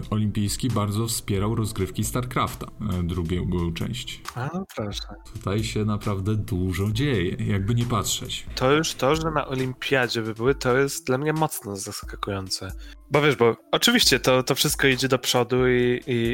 Olimpijski bardzo wspierał rozgrywki StarCrafta, drugiego części. A no proszę. Tutaj się naprawdę dużo dzieje, jakby nie patrzeć. To już to, że na olimpiadzie by były, to jest dla mnie mocno zaskakujące. Bo wiesz, bo oczywiście to wszystko idzie do przodu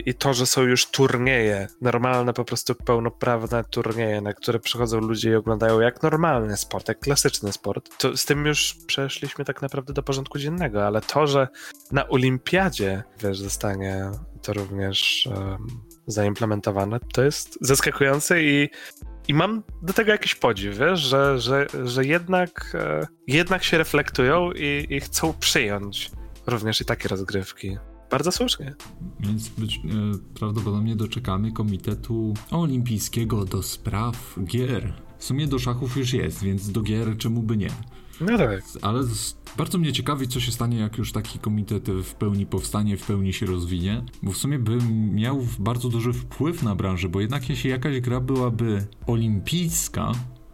i to, że są już turnieje, normalne po prostu pełnoprawne turnieje, na które przychodzą ludzie i oglądają jak normalny sport, jak klasyczny sport, to z tym już przeszliśmy tak naprawdę do porządku dziennego, ale to, że na olimpiadzie, wiesz, zostanie to również zaimplementowane, to jest zaskakujące i mam do tego jakiś podziw, wiesz, że jednak się reflektują i chcą przyjąć również i takie rozgrywki. Bardzo słusznie. Więc prawdopodobnie doczekamy Komitetu Olimpijskiego do spraw gier. W sumie do szachów już jest, więc do gier czemu by nie. No tak. Ale bardzo mnie ciekawi, co się stanie, jak już taki komitet w pełni powstanie, w pełni się rozwinie, bo w sumie by miał bardzo duży wpływ na branżę, bo jednak jeśli jakaś gra byłaby olimpijska,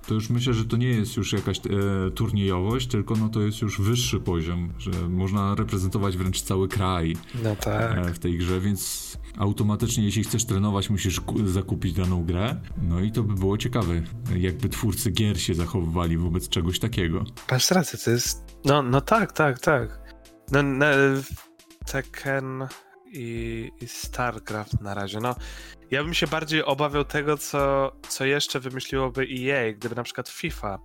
to już myślę, że to nie jest już jakaś turniejowość, tylko to jest już wyższy poziom, że można reprezentować wręcz cały kraj w tej grze, więc automatycznie jeśli chcesz trenować, musisz zakupić daną grę, no i to by było ciekawe, jakby twórcy gier się zachowywali wobec czegoś takiego. Masz rację, to jest... No tak. No, Tekken i StarCraft na razie, Ja bym się bardziej obawiał tego, co jeszcze wymyśliłoby EA, gdyby na przykład FIFA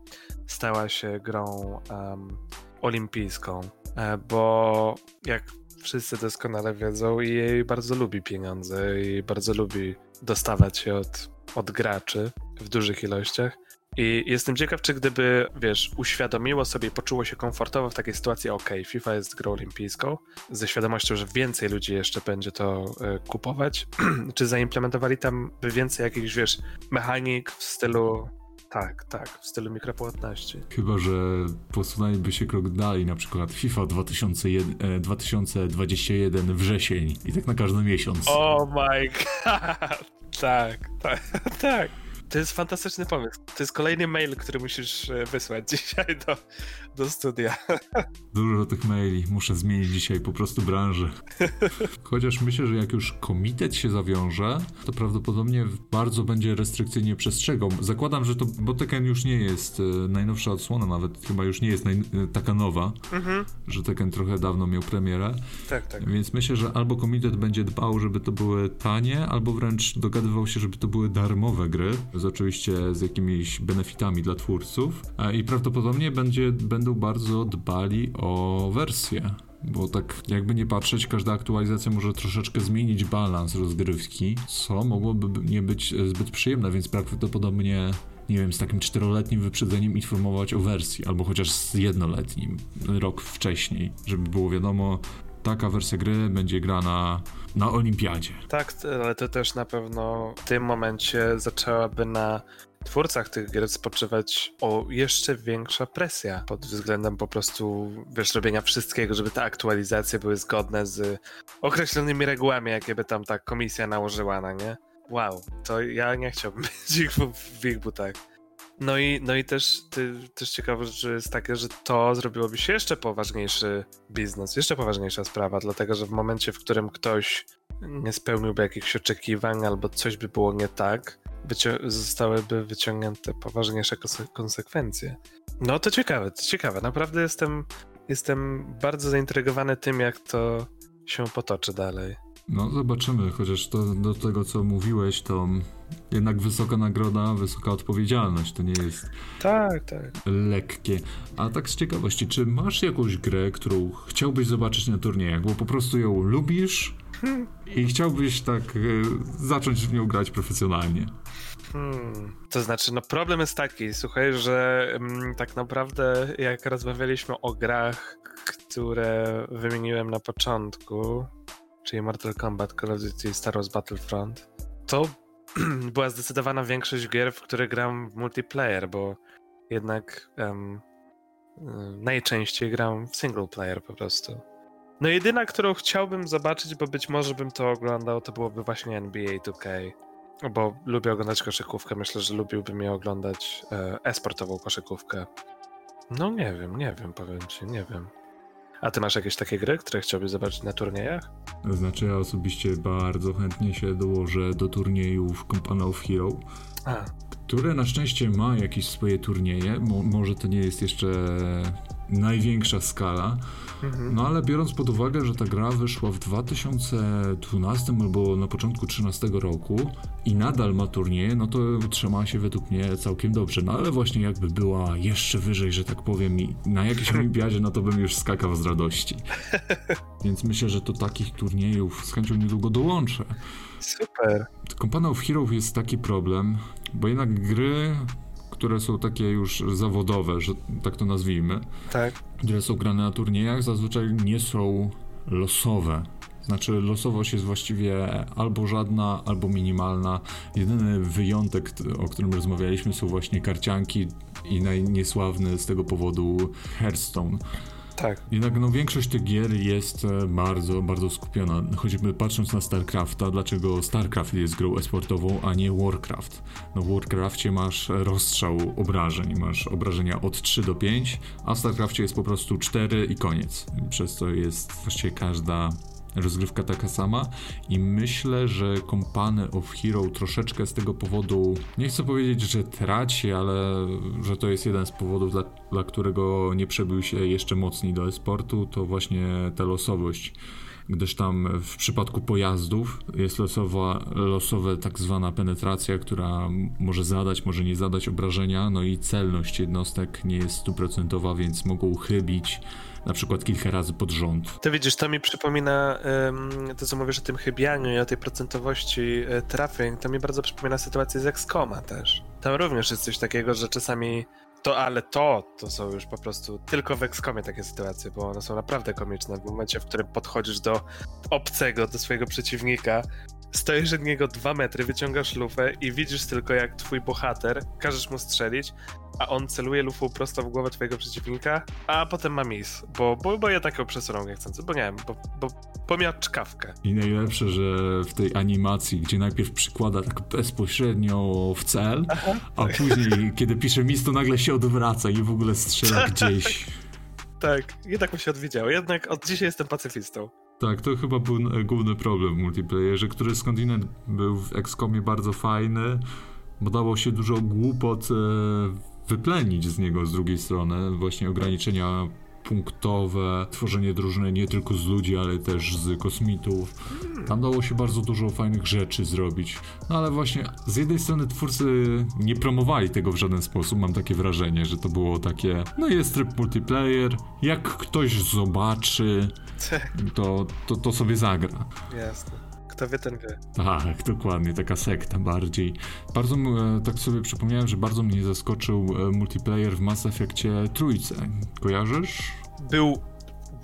stała się grą olimpijską, bo jak wszyscy doskonale wiedzą, EA bardzo lubi pieniądze i bardzo lubi dostawać się od graczy w dużych ilościach. I jestem ciekaw, czy gdyby, uświadomiło sobie, poczuło się komfortowo w takiej sytuacji, FIFA jest grą olimpijską, ze świadomością, że więcej ludzi jeszcze będzie to kupować, czy zaimplementowali tam więcej jakichś, mechanik w stylu, w stylu mikropłatności. Chyba, że posunęliby się krok dalej, na przykład FIFA 2021 wrzesień i tak na każdy miesiąc. Oh my god, tak. To jest fantastyczny pomysł. To jest kolejny mail, który musisz wysłać dzisiaj do studia. Dużo tych maili. Muszę zmienić dzisiaj po prostu branżę. Chociaż myślę, że jak już komitet się zawiąże, to prawdopodobnie bardzo będzie restrykcyjnie przestrzegał. Zakładam, że to, bo Tekken już nie jest najnowsza odsłona, nawet chyba już nie jest taka nowa, że Tekken trochę dawno miał premierę. Tak. Więc myślę, że albo komitet będzie dbał, żeby to były tanie, albo wręcz dogadywał się, żeby to były darmowe gry. Oczywiście z jakimiś benefitami dla twórców i prawdopodobnie będą bardzo dbali o wersję, bo tak jakby nie patrzeć, każda aktualizacja może troszeczkę zmienić balans rozgrywki, co mogłoby nie być zbyt przyjemne, więc prawdopodobnie, nie wiem, z takim 4-letnim wyprzedzeniem informować o wersji, albo chociaż z 1-letnim, rok wcześniej, żeby było wiadomo, taka wersja gry będzie grana na olimpiadzie. Tak, ale to też na pewno w tym momencie zaczęłaby na twórcach tych gier spoczywać jeszcze większa presja pod względem po prostu robienia wszystkiego, żeby te aktualizacje były zgodne z określonymi regułami, jakie by tam ta komisja nałożyła na nie. Wow, to ja nie chciałbym być w ich butach. No i też ciekawe, że jest takie, że to zrobiłoby się jeszcze poważniejszy biznes, jeszcze poważniejsza sprawa, dlatego że w momencie, w którym ktoś nie spełniłby jakichś oczekiwań albo coś by było nie tak, zostałyby wyciągnięte poważniejsze konsekwencje. No to ciekawe. Naprawdę jestem bardzo zaintrygowany tym, jak to się potoczy dalej. No zobaczymy, chociaż to, do tego co mówiłeś, to jednak wysoka nagroda, wysoka odpowiedzialność, to nie jest lekkie. A tak z ciekawości, czy masz jakąś grę, którą chciałbyś zobaczyć na turniejach, bo po prostu ją lubisz i chciałbyś tak zacząć w nią grać profesjonalnie? To znaczy, no problem jest taki, słuchaj, że tak naprawdę jak rozmawialiśmy o grach, które wymieniłem na początku, czyli Mortal Kombat, Call of Duty, Star Wars Battlefront, to była zdecydowana większość gier, w które gram w multiplayer, bo jednak najczęściej gram w single player po prostu. No jedyna, którą chciałbym zobaczyć, bo być może bym to oglądał, to byłoby właśnie NBA 2K, bo lubię oglądać koszykówkę, myślę, że lubiłbym je oglądać, e-sportową koszykówkę. No nie wiem, powiem ci, nie wiem. A ty masz jakieś takie gry, które chciałbyś zobaczyć na turniejach? Znaczy ja osobiście bardzo chętnie się dołożę do turniejów Company of Heroes, które na szczęście ma jakieś swoje turnieje. Może to nie jest jeszcze największa skala, no ale biorąc pod uwagę, że ta gra wyszła w 2012 albo na początku 2013 roku i nadal ma turnieje, no to trzymała się według mnie całkiem dobrze. No ale właśnie jakby była jeszcze wyżej, że tak powiem, i na jakiejś olimpiadzie, no to bym już skakał z radości. Więc myślę, że do takich turniejów z chęcią niedługo dołączę. Super. Company of Heroes jest taki problem, bo jednak gry, które są takie już zawodowe, że tak to nazwijmy, które są grane na turniejach, zazwyczaj nie są losowe. Znaczy losowość jest właściwie albo żadna, albo minimalna. Jedyny wyjątek, o którym rozmawialiśmy, są właśnie karcianki i najniesławny z tego powodu Hearthstone. Jednak no, większość tych gier jest bardzo, bardzo skupiona. Choćby patrząc na StarCrafta, dlaczego StarCraft jest grą e-sportową, a nie Warcraft? No w Warcrafcie masz rozstrzał obrażeń, masz obrażenia od 3 do 5, a w StarCrafcie jest po prostu 4 i koniec. Przez to jest właściwie każda rozgrywka taka sama i myślę, że Company of Heroes troszeczkę z tego powodu, nie chcę powiedzieć, że traci, ale że to jest jeden z powodów, dla którego nie przebił się jeszcze mocniej do e-sportu, to właśnie ta losowość, gdyż tam w przypadku pojazdów jest losowa tak zwana penetracja, która może zadać, może nie zadać obrażenia, no i celność jednostek nie jest 100%, więc mogą chybić na przykład kilka razy pod rząd. Ty widzisz, to mi przypomina to, co mówisz o tym chybianiu i o tej procentowości trafień, to mi bardzo przypomina sytuację z XCOMa też. Tam również jest coś takiego, że czasami to są już po prostu tylko w XCOMie takie sytuacje, bo one są naprawdę komiczne. W momencie, w którym podchodzisz do obcego, do swojego przeciwnika, stoisz od niego 2 metry, wyciągasz lufę i widzisz tylko, jak twój bohater, każesz mu strzelić, a on celuje lufą prosto w głowę twojego przeciwnika, a potem ma miss, bo ja taką przesunął niechcący, bo nie wiem, bo miał czkawkę. I najlepsze, że w tej animacji, gdzie najpierw przykłada tak bezpośrednio w cel, a później, kiedy pisze miss, to nagle się odwraca i w ogóle strzela gdzieś. Tak, jednak mu się odwiedziało, jednak od dzisiaj jestem pacyfistą. Tak, to chyba był główny problem w multiplayerze, który skądinąd był w XCOMie bardzo fajny, bo dało się dużo głupot wyplenić z niego z drugiej strony, właśnie ograniczenia punktowe, tworzenie drużyny nie tylko z ludzi, ale też z kosmitów. Tam dało się bardzo dużo fajnych rzeczy zrobić. No ale właśnie z jednej strony twórcy nie promowali tego w żaden sposób, mam takie wrażenie, że to było takie, no jest tryb multiplayer, jak ktoś zobaczy, to sobie zagra. Jasne. Kto wie, ten wie. Tak, dokładnie, taka sekta bardziej. Bardzo tak sobie przypomniałem, że bardzo mnie zaskoczył multiplayer w Mass Effectie trójce. Kojarzysz?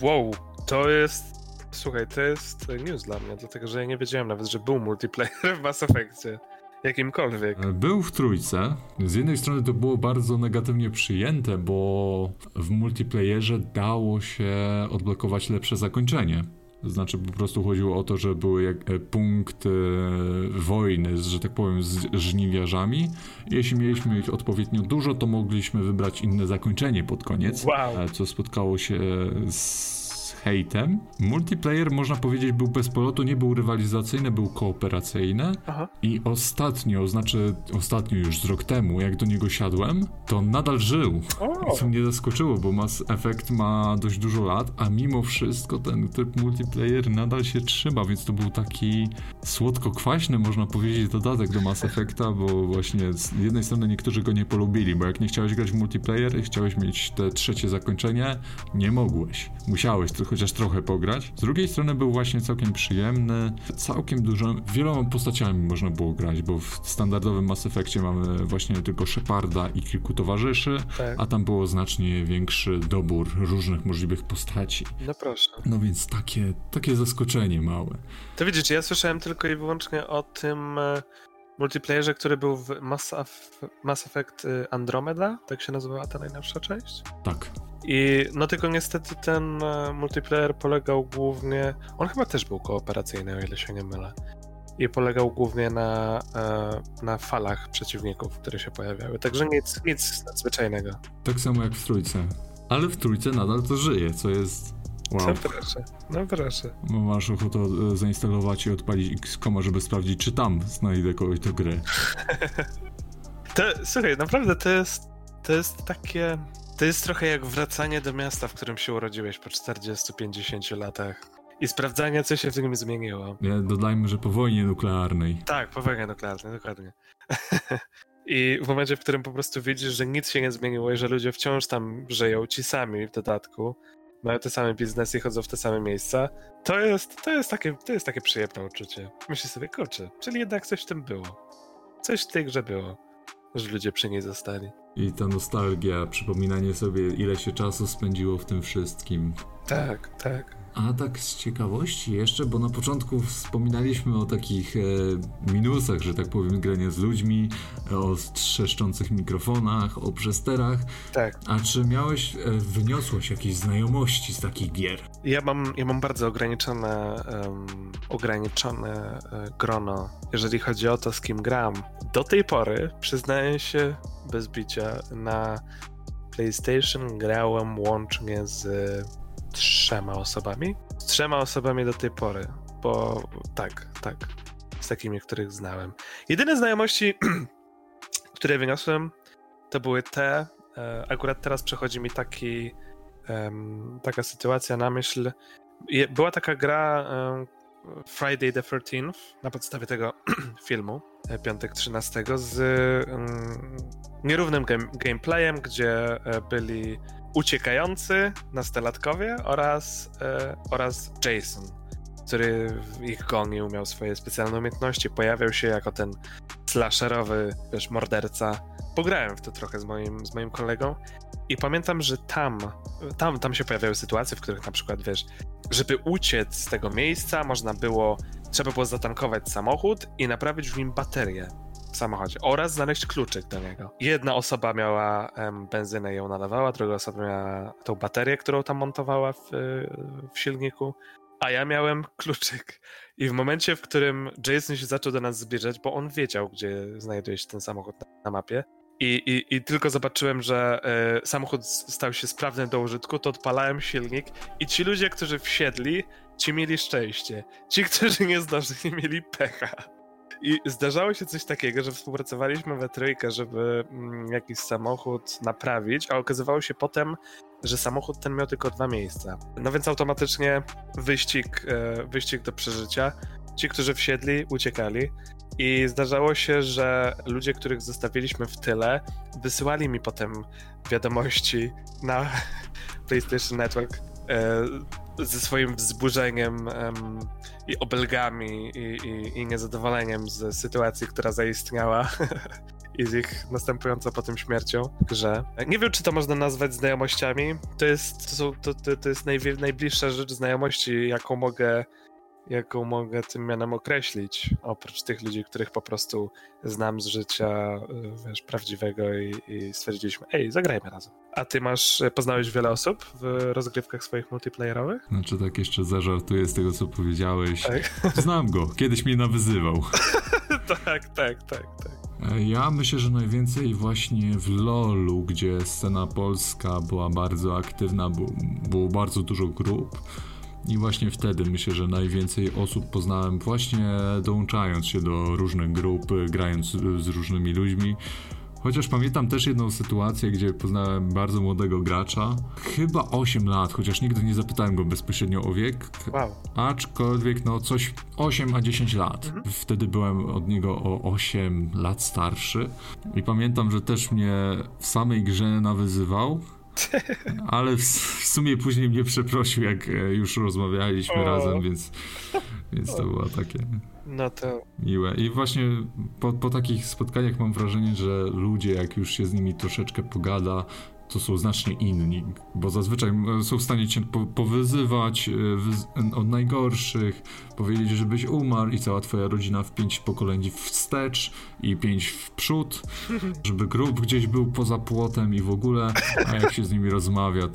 Wow, to jest... Słuchaj, to jest news dla mnie, dlatego że ja nie wiedziałem nawet, że był multiplayer w Mass Effectie. Jakimkolwiek. Był w trójce. Z jednej strony to było bardzo negatywnie przyjęte, bo w multiplayerze dało się odblokować lepsze zakończenie. Znaczy po prostu chodziło o to, że były punkty wojny, że tak powiem, z żniwiarzami. Jeśli mieliśmy ich odpowiednio dużo, to mogliśmy wybrać inne zakończenie pod koniec, co spotkało się z hejtem. Multiplayer, można powiedzieć, był bez polotu, nie był rywalizacyjny, był kooperacyjny. Aha. I ostatnio już z rok temu, jak do niego siadłem, to nadal żył, co mnie zaskoczyło, bo Mass Effect ma dość dużo lat, a mimo wszystko ten tryb multiplayer nadal się trzyma, więc to był taki słodko-kwaśny, można powiedzieć, dodatek do Mass Effecta, bo właśnie z jednej strony niektórzy go nie polubili, bo jak nie chciałeś grać w multiplayer i chciałeś mieć te trzecie zakończenie, nie mogłeś. Musiałeś chociaż trochę pograć. Z drugiej strony był właśnie całkiem przyjemny, całkiem dużo, wieloma postaciami można było grać, bo w standardowym Mass Effectie mamy właśnie tylko Sheparda i kilku towarzyszy, tak. A tam było znacznie większy dobór różnych możliwych postaci. No proszę. No więc takie zaskoczenie małe. To widzicie, ja słyszałem tylko i wyłącznie o tym multiplayerze, który był w Mass Effect Andromeda, tak się nazywała ta najnowsza część? Tak. I no tylko niestety ten multiplayer polegał głównie, on chyba też był kooperacyjny, o ile się nie mylę. I polegał głównie na falach przeciwników, które się pojawiały. Także nic nadzwyczajnego. Tak samo jak w trójce. Ale w trójce nadal to żyje, co jest... Wow. No proszę. Masz ochotę zainstalować i odpalić XCOM, żeby sprawdzić, czy tam znajdę kogoś do gry. Słuchaj, naprawdę to jest takie... To jest trochę jak wracanie do miasta, w którym się urodziłeś po 40-50 latach. I sprawdzanie, co się w tym zmieniło. Dodajmy, że po wojnie nuklearnej. Tak, po wojnie nuklearnej, dokładnie. I w momencie, w którym po prostu widzisz, że nic się nie zmieniło i że ludzie wciąż tam żyją, ci sami w dodatku, mają te same biznesy i chodzą w te same miejsca, to jest takie przyjemne uczucie. Myślę sobie, kurczę, czyli jednak coś w tym było. Coś w tej grze było, że ludzie przy niej zostali. I ta nostalgia, przypominanie sobie, ile się czasu spędziło w tym wszystkim. Tak, tak. A tak z ciekawości jeszcze, bo na początku wspominaliśmy o takich minusach, że tak powiem, grania z ludźmi, o trzeszczących mikrofonach, o przesterach. Tak. A czy miałeś, wyniosłeś jakieś znajomości z takich gier? Ja mam bardzo ograniczone grono, jeżeli chodzi o to, z kim gram. Do tej pory, przyznaję się bez bicia, na PlayStation grałem łącznie z... 3 osobami? Z 3 osobami do tej pory, bo tak, z takimi, których znałem. Jedyne znajomości, które wyniosłem, to były te, akurat teraz przychodzi mi taka sytuacja na myśl, była taka gra Friday the 13th, na podstawie tego filmu, Piątek 13, z nierównym gameplayem, gdzie byli uciekający nastolatkowie oraz Jason, który ich gonił, miał swoje specjalne umiejętności, pojawiał się jako ten slasherowy, wiesz, morderca. Pograłem w to trochę z moim kolegą i pamiętam, że tam się pojawiały sytuacje, w których na przykład, wiesz, żeby uciec z tego miejsca, trzeba było zatankować samochód i naprawić w nim baterię w samochodzie oraz znaleźć kluczyk do niego. Jedna osoba miała benzynę i ją nalewała, druga osoba miała tą baterię, którą tam montowała w silniku, a ja miałem kluczyk. I w momencie, w którym Jason się zaczął do nas zbliżać, bo on wiedział, gdzie znajduje się ten samochód na mapie, i tylko zobaczyłem, że samochód stał się sprawny do użytku, to odpalałem silnik i ci ludzie, którzy wsiedli, ci mieli szczęście. Ci, którzy nie zdążyli, mieli pecha. I zdarzało się coś takiego, że współpracowaliśmy we trójkę, żeby jakiś samochód naprawić, a okazywało się potem, że samochód ten miał tylko 2 miejsca. No więc automatycznie wyścig do przeżycia. Ci, którzy wsiedli, uciekali i zdarzało się, że ludzie, których zostawiliśmy w tyle, wysyłali mi potem wiadomości na PlayStation Network ze swoim wzburzeniem i obelgami i niezadowoleniem z sytuacji, która zaistniała i z ich następującą potem śmiercią w grze. Nie wiem, czy to można nazwać znajomościami. To jest najbliższa rzecz znajomości, jaką mogę tym mianem określić, oprócz tych ludzi, których po prostu znam z życia, wiesz, prawdziwego i stwierdziliśmy, zagrajmy razem. A ty poznałeś wiele osób w rozgrywkach swoich multiplayerowych? Znaczy tak jeszcze zażartuję z tego, co powiedziałeś. Tak. Znam go, kiedyś mnie nawyzywał. tak. Ja myślę, że najwięcej właśnie w LoL-u, gdzie scena polska była bardzo aktywna, było bardzo dużo grup i właśnie wtedy myślę, że najwięcej osób poznałem właśnie dołączając się do różnych grup, grając z różnymi ludźmi. Chociaż pamiętam też jedną sytuację, gdzie poznałem bardzo młodego gracza, chyba 8 lat, chociaż nigdy nie zapytałem go bezpośrednio o wiek, wow. Aczkolwiek no coś 8 a 10 lat. Wtedy byłem od niego o 8 lat starszy i pamiętam, że też mnie w samej grze nawyzywał, ale w sumie później mnie przeprosił, jak już rozmawialiśmy razem, więc to było takie... No to... miłe. I właśnie po takich spotkaniach mam wrażenie, że ludzie, jak już się z nimi troszeczkę pogada, to są znacznie inni, bo zazwyczaj są w stanie cię powyzywać od najgorszych, powiedzieć, żebyś umarł i cała twoja rodzina w 5 pokoleń wstecz i 5 w przód, żeby grób gdzieś był poza płotem i w ogóle, a jak się z nimi rozmawia,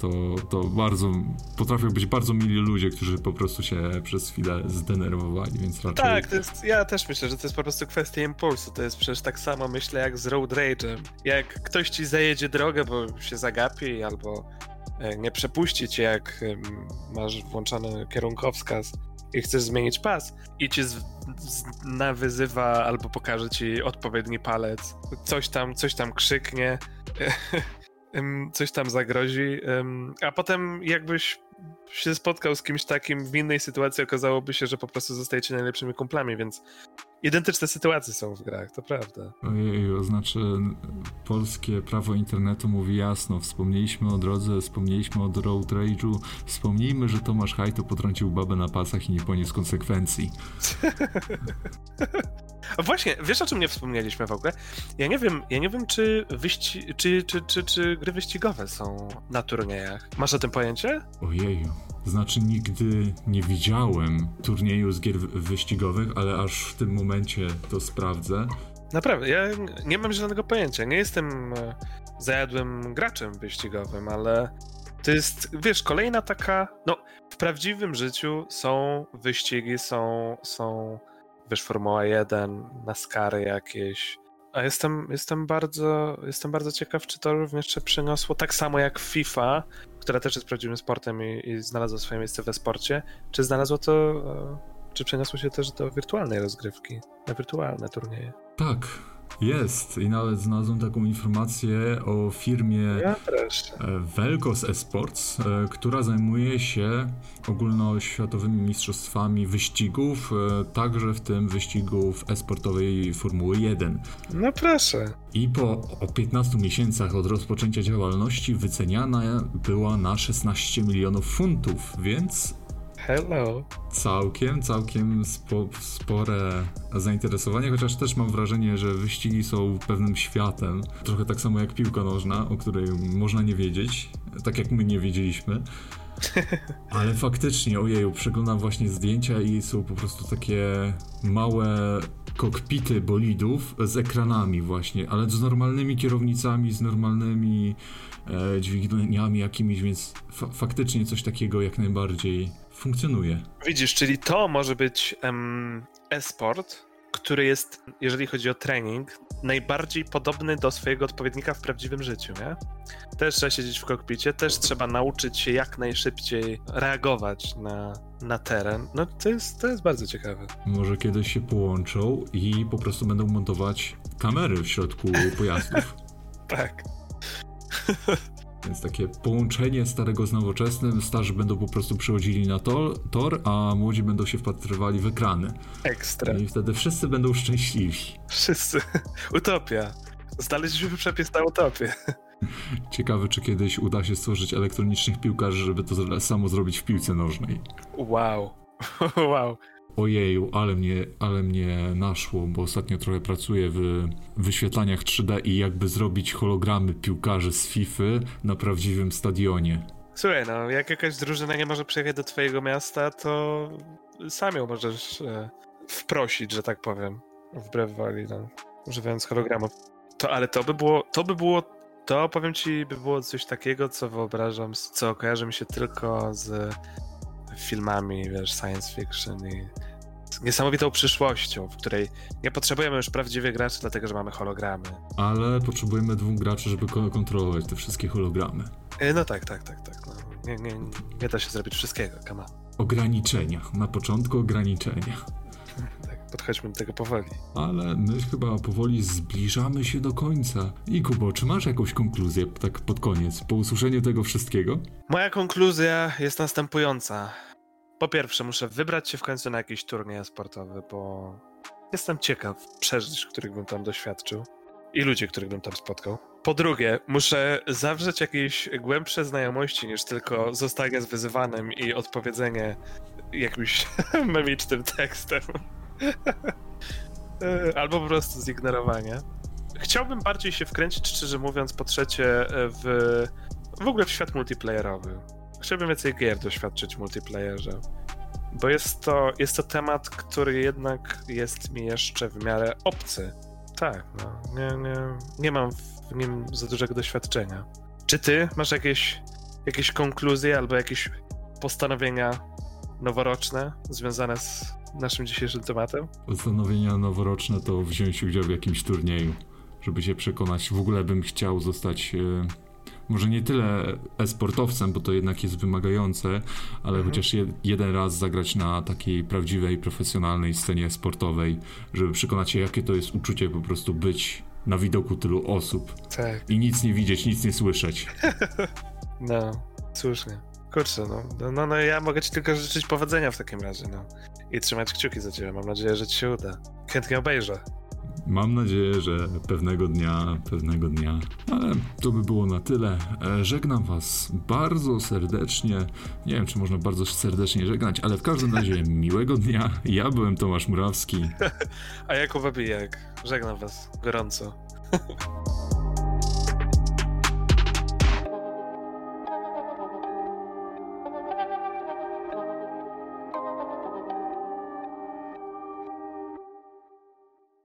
to bardzo potrafią być bardzo mili ludzie, którzy po prostu się przez chwilę zdenerwowali, więc raczej... Tak, ja też myślę, że to jest po prostu kwestia impulsu, to jest przecież tak samo myślę jak z road rage'em, jak ktoś ci zajedzie drogę, bo się zagapi albo nie przepuści cię, jak masz włączony kierunkowskaz i chcesz zmienić pas i cię nawyzywa albo pokaże ci odpowiedni palec, coś tam krzyknie, coś tam zagrozi, a potem jakbyś się spotkał z kimś takim w innej sytuacji, okazałoby się, że po prostu zostajecie najlepszymi kumplami, więc identyczne sytuacje są w grach, to prawda. Ojej, znaczy polskie prawo internetu mówi jasno, wspomnieliśmy o drodze, wspomnieliśmy o road rage'u, wspomnijmy, że Tomasz Hajto potrącił babę na pasach i nie poniósł konsekwencji. A właśnie, wiesz o czym nie wspomnieliśmy w ogóle? Ja nie wiem czy gry wyścigowe są na turniejach. Masz o tym pojęcie? Ojeju, znaczy nigdy nie widziałem turnieju z gier wyścigowych, ale aż w tym momencie to sprawdzę. Naprawdę, ja nie mam żadnego pojęcia. Nie jestem zajadłym graczem wyścigowym, ale to jest, wiesz, kolejna taka... No, w prawdziwym życiu są wyścigi, są wiesz, Formuła 1, NASCARy jakieś. A jestem bardzo ciekaw, czy to również się przyniosło tak samo jak FIFA, która też jest prawdziwym sportem i znalazła swoje miejsce we sporcie, czy znalazło to, czy przeniosło się też do wirtualnej rozgrywki, na wirtualne turnieje. Tak, jest i nawet znalazłem taką informację o firmie Velkos Esports, która zajmuje się ogólnoświatowymi mistrzostwami wyścigów, także w tym wyścigów e-sportowej Formuły 1. No proszę. I po 15 miesiącach od rozpoczęcia działalności wyceniana była na 16 milionów funtów, więc... Hello. Całkiem spore zainteresowanie, chociaż też mam wrażenie, że wyścigi są pewnym światem. Trochę tak samo jak piłka nożna, o której można nie wiedzieć, tak jak my nie wiedzieliśmy. Ale faktycznie, ojeju, przeglądam właśnie zdjęcia i są po prostu takie małe kokpity bolidów z ekranami właśnie, ale z normalnymi kierownicami, z normalnymi dźwigniami jakimiś, więc faktycznie coś takiego jak najbardziej... funkcjonuje. Widzisz, czyli to może być e-sport, który jest, jeżeli chodzi o trening, najbardziej podobny do swojego odpowiednika w prawdziwym życiu, nie? Też trzeba siedzieć w kokpicie, też trzeba nauczyć się jak najszybciej reagować na teren. No to jest bardzo ciekawe. Może kiedyś się połączą i po prostu będą montować kamery w środku pojazdów. Tak. Więc takie połączenie starego z nowoczesnym, starzy będą po prostu przychodzili na tor, a młodzi będą się wpatrywali w ekrany. Ekstra. I wtedy wszyscy będą szczęśliwi. Wszyscy. Utopia. Znaleźliśmy przepis na utopię. Ciekawe, czy kiedyś uda się stworzyć elektronicznych piłkarzy, żeby to samo zrobić w piłce nożnej. Wow. Ojeju, ale mnie naszło, bo ostatnio trochę pracuję w wyświetlaniach 3D i jakby zrobić hologramy piłkarzy z FIFA na prawdziwym stadionie. Słuchaj, no jak jakaś drużyna nie może przyjechać do twojego miasta, to sam ją możesz wprosić, że tak powiem, wbrew woli, no, używając hologramów. To powiem ci, by było coś takiego, co wyobrażam, co kojarzy mi się tylko z filmami, wiesz, science fiction i niesamowitą przyszłością, w której nie potrzebujemy już prawdziwych graczy, dlatego że mamy hologramy. Ale potrzebujemy dwóch graczy, żeby kontrolować te wszystkie hologramy. No tak. No. Nie da się zrobić wszystkiego, come on. Ograniczenia. Na początku ograniczenia. Tak, podchodźmy do tego powoli. Ale my chyba powoli zbliżamy się do końca. I Kubo, czy masz jakąś konkluzję tak pod koniec, po usłyszeniu tego wszystkiego? Moja konkluzja jest następująca. Po pierwsze, muszę wybrać się w końcu na jakiś turniej sportowy, bo jestem ciekaw przeżyć, których bym tam doświadczył i ludzi, których bym tam spotkał. Po drugie, muszę zawrzeć jakieś głębsze znajomości niż tylko zostanie z wyzywanym i odpowiedzenie jakimś memicznym tekstem. Albo po prostu zignorowanie. Chciałbym bardziej się wkręcić, szczerze mówiąc, po trzecie w ogóle w świat multiplayerowy. Chciałbym więcej gier doświadczyć w multiplayerze, bo jest to temat, który jednak jest mi jeszcze w miarę obcy. Tak, no, nie mam w nim za dużego doświadczenia. Czy ty masz jakieś konkluzje albo jakieś postanowienia noworoczne związane z naszym dzisiejszym tematem? Postanowienia noworoczne to wziąć udział w jakimś turnieju, żeby się przekonać. W ogóle bym chciał zostać... Może nie tyle e-sportowcem, bo to jednak jest wymagające, ale chociaż jeden raz zagrać na takiej prawdziwej, profesjonalnej scenie sportowej, żeby przekonać się, jakie to jest uczucie po prostu być na widoku tylu osób. Tak. I nic nie widzieć, nic nie słyszeć. No, słusznie. Kurczę, no ja mogę ci tylko życzyć powodzenia w takim razie, no. I trzymać kciuki za ciebie, mam nadzieję, że ci się uda. Chętnie obejrzę. Mam nadzieję, że pewnego dnia, ale to by było na tyle. Żegnam was bardzo serdecznie. Nie wiem, czy można bardzo serdecznie żegnać, ale w każdym razie miłego dnia. Ja byłem Tomasz Murawski. A ja Kuba Biejak. Żegnam was gorąco.